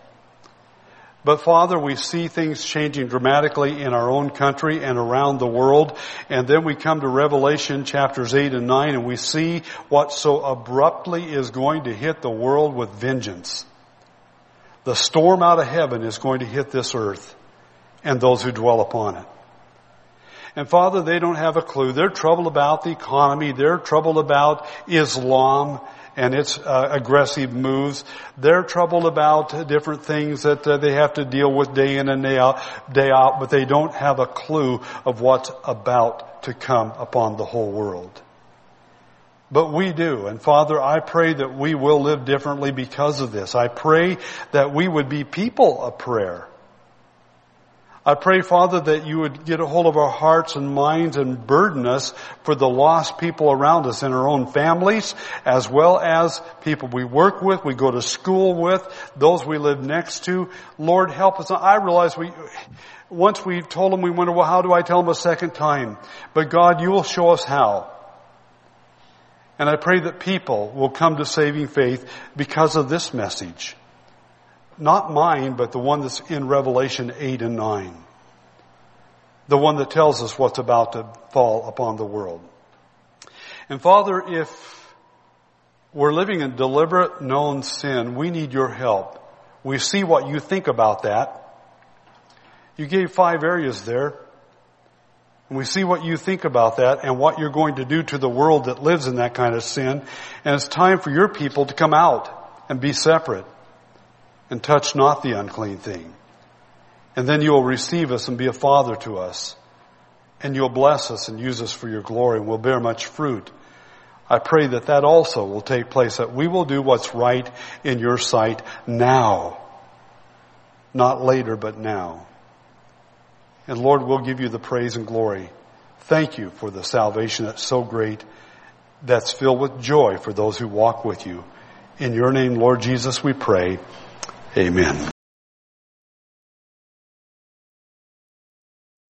But, Father, we see things changing dramatically in our own country and around the world. And then we come to Revelation chapters 8 and 9, and we see what so abruptly is going to hit the world with vengeance. The storm out of heaven is going to hit this earth and those who dwell upon it. And, Father, they don't have a clue. They're troubled about the economy. They're troubled about Islam and its aggressive moves. They're troubled about different things that they have to deal with day in and day out, but they don't have a clue of what's about to come upon the whole world. But we do. And Father, I pray that we will live differently because of this. I pray that we would be people of prayer. I pray, Father, that you would get a hold of our hearts and minds and burden us for the lost people around us in our own families, as well as people we work with, we go to school with, those we live next to. Lord, help us. I realize once we've told them, we wonder, well, how do I tell them a second time? But God, you will show us how. And I pray that people will come to saving faith because of this message. Not mine, but the one that's in Revelation 8 and 9. The one that tells us what's about to fall upon the world. And Father, if we're living in deliberate known sin, we need your help. We see what you think about that. You gave 5 areas there. And we see what you think about that and what you're going to do to the world that lives in that kind of sin. And it's time for your people to come out and be separate and touch not the unclean thing. And then you will receive us and be a father to us. And you'll bless us and use us for your glory and we'll bear much fruit. I pray that that also will take place, that we will do what's right in your sight now. Not later, but now. And Lord, we'll give you the praise and glory. Thank you for the salvation that's so great, that's filled with joy for those who walk with you. In your name, Lord Jesus, we pray. Amen.